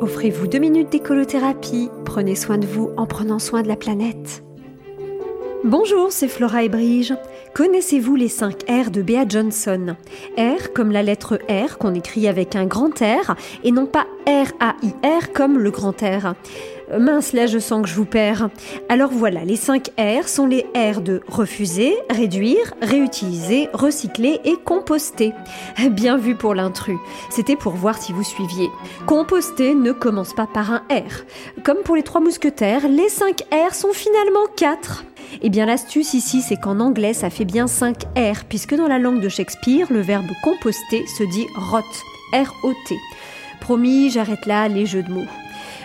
Offrez-vous 2 minutes d'écolothérapie. Prenez soin de vous en prenant soin de la planète. Bonjour, c'est Flora et Brige. Connaissez-vous les 5 R de Béa Johnson ? R comme la lettre R qu'on écrit avec un grand R et non pas R-A-I-R comme le grand R. Mince, là je sens que je vous perds. Alors voilà, les 5 R sont les R de refuser, réduire, réutiliser, recycler et composter. Bien vu pour l'intrus, c'était pour voir si vous suiviez. Composter ne commence pas par un R. Comme pour les 3 mousquetaires, les 5 R sont finalement 4. Eh bien l'astuce ici, c'est qu'en anglais ça fait bien 5 R, puisque dans la langue de Shakespeare, le verbe composter se dit rot, R-O-T. Promis, j'arrête là les jeux de mots.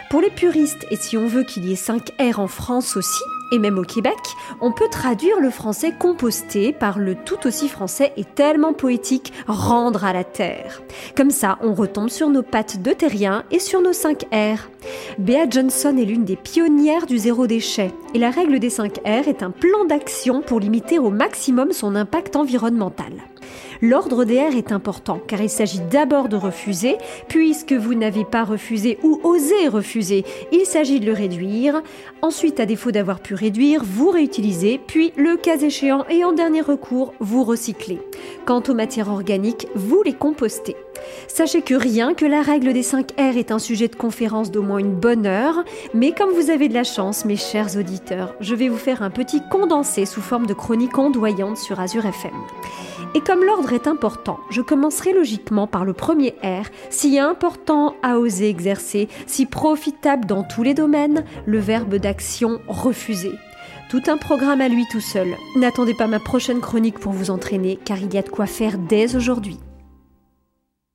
Pour les puristes, et si on veut qu'il y ait 5 R en France aussi, et même au Québec, on peut traduire le français composter par le tout aussi français et tellement poétique rendre à la terre. Comme ça, on retombe sur nos pattes de terrien et sur nos 5 R. Béa Johnson est l'une des pionnières du zéro déchet, et la règle des 5 R est un plan d'action pour limiter au maximum son impact environnemental. L'ordre des R est important, car il s'agit d'abord de refuser, puisque vous n'avez pas refusé ou osé refuser, il s'agit de le réduire. Ensuite, à défaut d'avoir pu réduire, vous réutilisez, puis le cas échéant et en dernier recours, vous recyclez. Quant aux matières organiques, vous les compostez. Sachez que rien que la règle des 5 R est un sujet de conférence d'au moins une bonne heure, mais comme vous avez de la chance, mes chers auditeurs, je vais vous faire un petit condensé sous forme de chronique ondoyante sur Azure FM. Et comme l'ordre est important, je commencerai logiquement par le premier R, si important à oser exercer, si profitable dans tous les domaines, le verbe d'action refuser. Tout un programme à lui tout seul. N'attendez pas ma prochaine chronique pour vous entraîner, car il y a de quoi faire dès aujourd'hui.